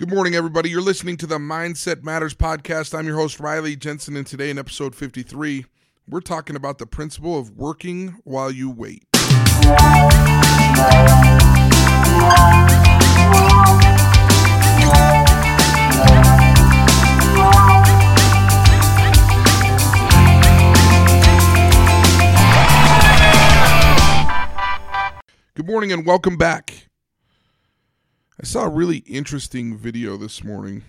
Good morning, everybody. You're listening to the Mindset Matters Podcast. I'm your host, Riley Jensen, and today in episode 53, we're talking about the principle of working while you wait. Good morning and welcome back. I saw a really interesting video this morning,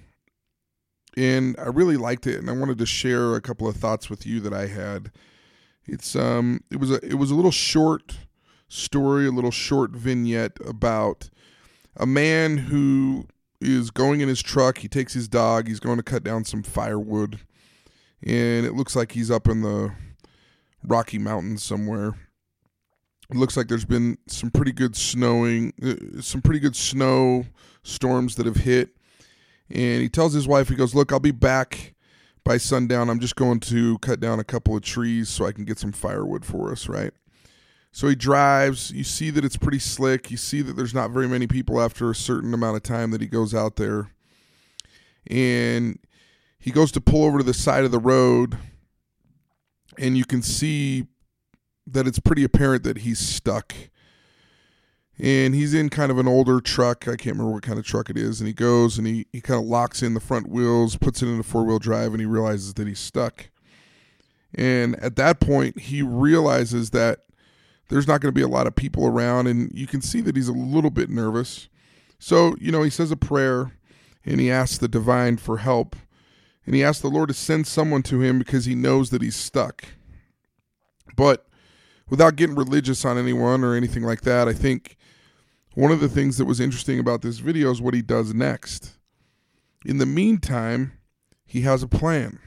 and I really liked it, and I wanted to share a couple of thoughts with you that I had. It's it was a little short story, a little short vignette about a man who is going in his truck. He takes his dog. He's going to cut down some firewood, and it looks like he's up in the Rocky Mountains somewhere. It looks like there's been some pretty good snow storms that have hit. And he tells his wife, he goes, "Look, I'll be back by sundown. I'm just going to cut down a couple of trees so I can get some firewood for us," right? So he drives. You see that it's pretty slick. You see that there's not very many people after a certain amount of time that he goes out there. And he goes to pull over to the side of the road, and you can see that it's pretty apparent that he's stuck. And he's in kind of an older truck. I can't remember what kind of truck it is. And he goes and he kind of locks in the front wheels, puts it into four-wheel drive, and he realizes that he's stuck. And at that point, he realizes that there's not going to be a lot of people around. And you can see that he's a little bit nervous. So, you know, he says a prayer, and he asks the divine for help. And he asks the Lord to send someone to him because he knows that he's stuck. But without getting religious on anyone or anything like that, I think one of the things that was interesting about this video is what he does next. In the meantime, he has a plan.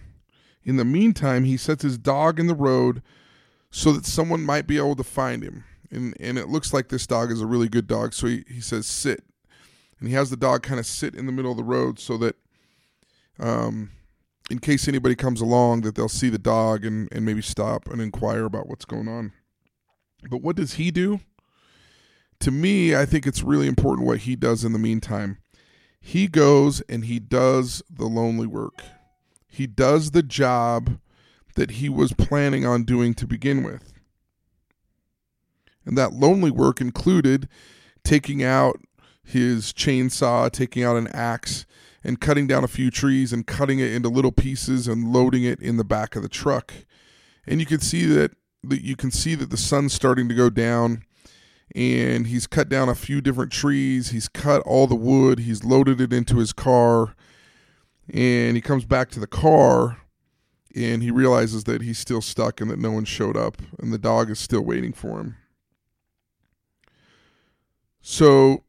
In the meantime, he sets his dog in the road so that someone might be able to find him. And it looks like this dog is a really good dog, so he says, "Sit." And he has the dog kind of sit in the middle of the road so that in case anybody comes along, that they'll see the dog and maybe stop and inquire about what's going on. But what does he do? To me, I think it's really important what he does in the meantime. He goes and he does the lonely work. He does the job that he was planning on doing to begin with. And that lonely work included taking out his chainsaw, taking out an axe, and cutting down a few trees and cutting it into little pieces and loading it in the back of the truck. And you can see that the sun's starting to go down, and he's cut down a few different trees. He's cut all the wood. He's loaded it into his car, and he comes back to the car, and he realizes that he's still stuck and that no one showed up, and the dog is still waiting for him. So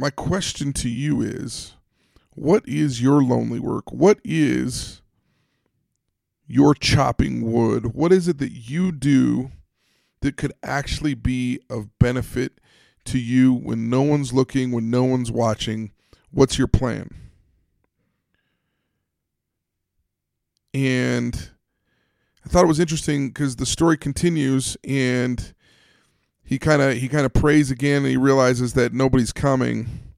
my question to you is, what is your lonely work? What is your chopping wood? What is it that you do that could actually be of benefit to you when no one's looking, when no one's watching? What's your plan? And I thought it was interesting because the story continues, and he kind of prays again, and he realizes that nobody's coming.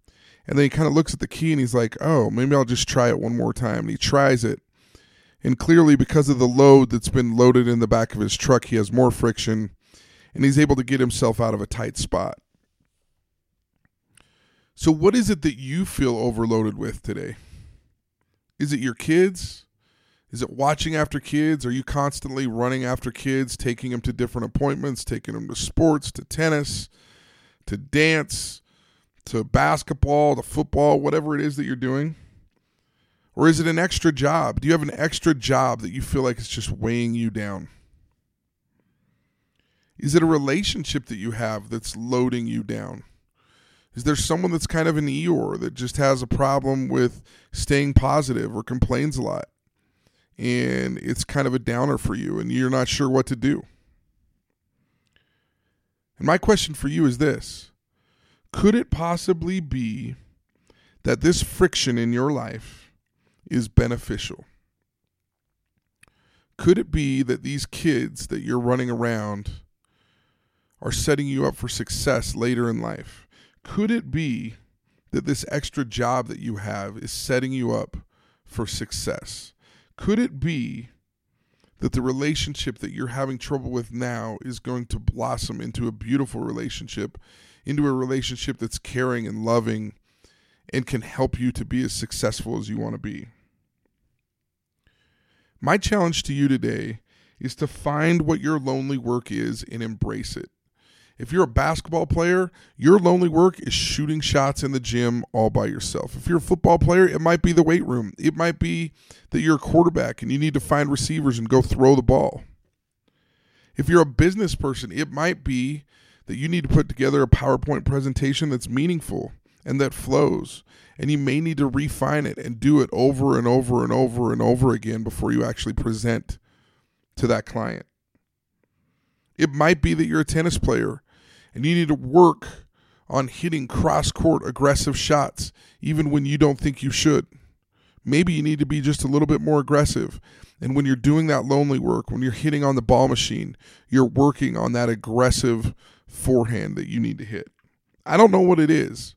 And then he kind of looks at the key, and he's like, "Oh, maybe I'll just try it one more time." And he tries it. And clearly, because of the load that's been loaded in the back of his truck, he has more friction, and he's able to get himself out of a tight spot. So what is it that you feel overloaded with today? Is it your kids? Is it watching after kids? Are you constantly running after kids, taking them to different appointments, taking them to sports, to tennis, to dance, to basketball, to football, whatever it is that you're doing? Or is it an extra job? Do you have an extra job that you feel like it's just weighing you down? Is it a relationship that you have that's loading you down? Is there someone that's kind of an Eeyore that just has a problem with staying positive or complains a lot? And it's kind of a downer for you, and you're not sure what to do. And my question for you is this: could it possibly be that this friction in your life is beneficial? Could it be that these kids that you're running around are setting you up for success later in life? Could it be that this extra job that you have is setting you up for success? Could it be that the relationship that you're having trouble with now is going to blossom into a beautiful relationship, into a relationship that's caring and loving and can help you to be as successful as you want to be? My challenge to you today is to find what your lonely work is and embrace it. If you're a basketball player, your lonely work is shooting shots in the gym all by yourself. If you're a football player, it might be the weight room. It might be that you're a quarterback and you need to find receivers and go throw the ball. If you're a business person, it might be that you need to put together a PowerPoint presentation that's meaningful and that flows. And you may need to refine it and do it over and over and over and over again before you actually present to that client. It might be that you're a tennis player and you need to work on hitting cross-court aggressive shots even when you don't think you should. Maybe you need to be just a little bit more aggressive. And when you're doing that lonely work, when you're hitting on the ball machine, you're working on that aggressive forehand that you need to hit. I don't know what it is,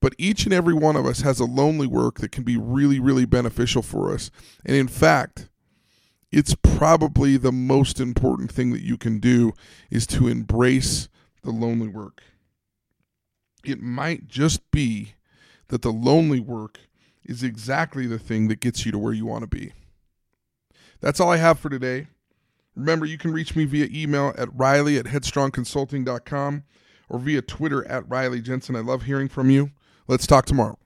but each and every one of us has a lonely work that can be really, really beneficial for us. And in fact, it's probably the most important thing that you can do is to embrace the lonely work. It might just be that the lonely work is exactly the thing that gets you to where you want to be. That's all I have for today. Remember, you can reach me via email at riley@headstrongconsulting.com or via Twitter at Riley Jensen. I love hearing from you. Let's talk tomorrow.